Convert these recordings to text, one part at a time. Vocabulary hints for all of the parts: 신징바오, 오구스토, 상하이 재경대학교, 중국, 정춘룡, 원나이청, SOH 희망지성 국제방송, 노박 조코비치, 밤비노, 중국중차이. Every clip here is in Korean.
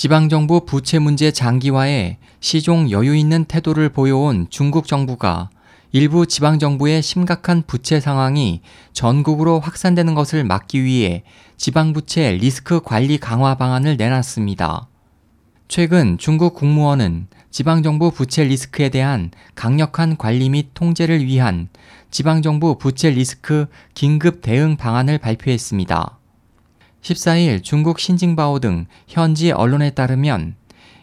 지방정부 부채 문제 장기화에 시종 여유 있는 태도를 보여온 중국 정부가 일부 지방정부의 심각한 부채 상황이 전국으로 확산되는 것을 막기 위해 지방부채 리스크 관리 강화 방안을 내놨습니다. 최근 중국 국무원은 지방정부 부채 리스크에 대한 강력한 관리 및 통제를 위한 지방정부 부채 리스크 긴급 대응 방안을 발표했습니다. 14일 중국 신징바오 등 현지 언론에 따르면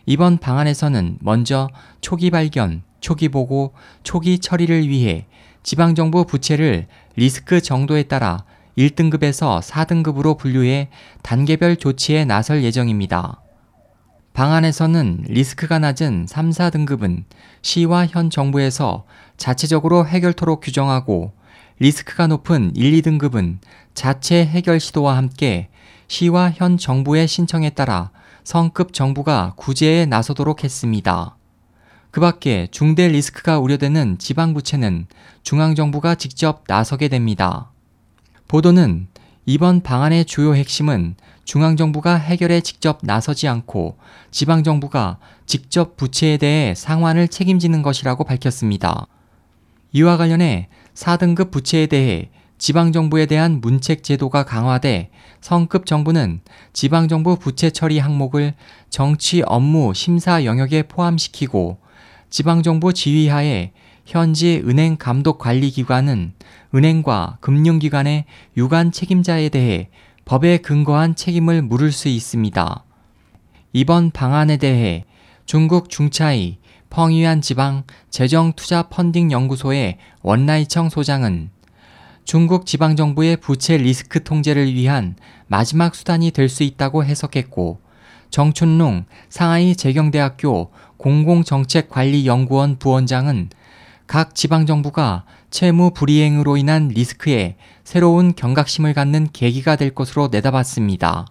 이번 방안에서는 먼저 초기 발견, 초기 보고, 초기 처리를 위해 지방정부 부채를 리스크 정도에 따라 1등급에서 4등급으로 분류해 단계별 조치에 나설 예정입니다. 방안에서는 리스크가 낮은 3, 4등급은 시와 현 정부에서 자체적으로 해결토록 규정하고 리스크가 높은 1, 2등급은 자체 해결 시도와 함께 시와 현 정부의 신청에 따라 성급 정부가 구제에 나서도록 했습니다. 그 밖에 중대 리스크가 우려되는 지방부채는 중앙정부가 직접 나서게 됩니다. 보도는 이번 방안의 주요 핵심은 중앙정부가 해결에 직접 나서지 않고 지방정부가 직접 부채에 대해 상환을 책임지는 것이라고 밝혔습니다. 이와 관련해 4등급 부채에 대해 지방정부에 대한 문책 제도가 강화돼 성급 정부는 지방정부 부채 처리 항목을 정치 업무 심사 영역에 포함시키고 지방정부 지휘하에 현지 은행 감독 관리 기관은 은행과 금융기관의 유관 책임자에 대해 법에 근거한 책임을 물을 수 있습니다. 이번 방안에 대해 중국중차이 펑유안 지방 재정투자펀딩연구소의 원나이청 소장은 중국 지방정부의 부채 리스크 통제를 위한 마지막 수단이 될 수 있다고 해석했고 정춘룡 상하이 재경대학교 공공정책관리연구원 부원장은 각 지방정부가 채무 불이행으로 인한 리스크에 새로운 경각심을 갖는 계기가 될 것으로 내다봤습니다.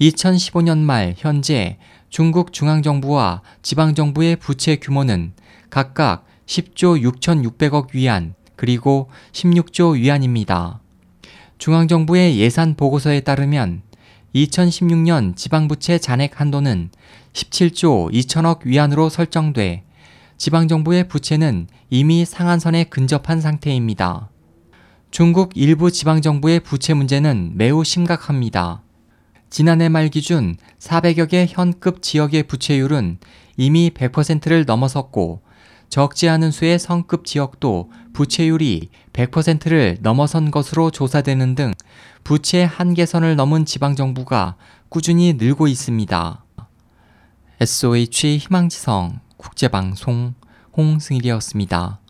2015년 말 현재 중국 중앙정부와 지방정부의 부채 규모는 각각 10조 6,600억 위안 그리고 16조 위안입니다. 중앙정부의 예산 보고서에 따르면 2016년 지방부채 잔액 한도는 17조 2천억 위안으로 설정돼 지방정부의 부채는 이미 상한선에 근접한 상태입니다. 중국 일부 지방정부의 부채 문제는 매우 심각합니다. 지난해 말 기준 400여 개 현급 지역의 부채율은 이미 100%를 넘어섰고 적지 않은 수의 성급 지역도 부채율이 100%를 넘어선 것으로 조사되는 등 부채 한계선을 넘은 지방정부가 꾸준히 늘고 있습니다. SOH 희망지성 국제방송 홍승일이었습니다.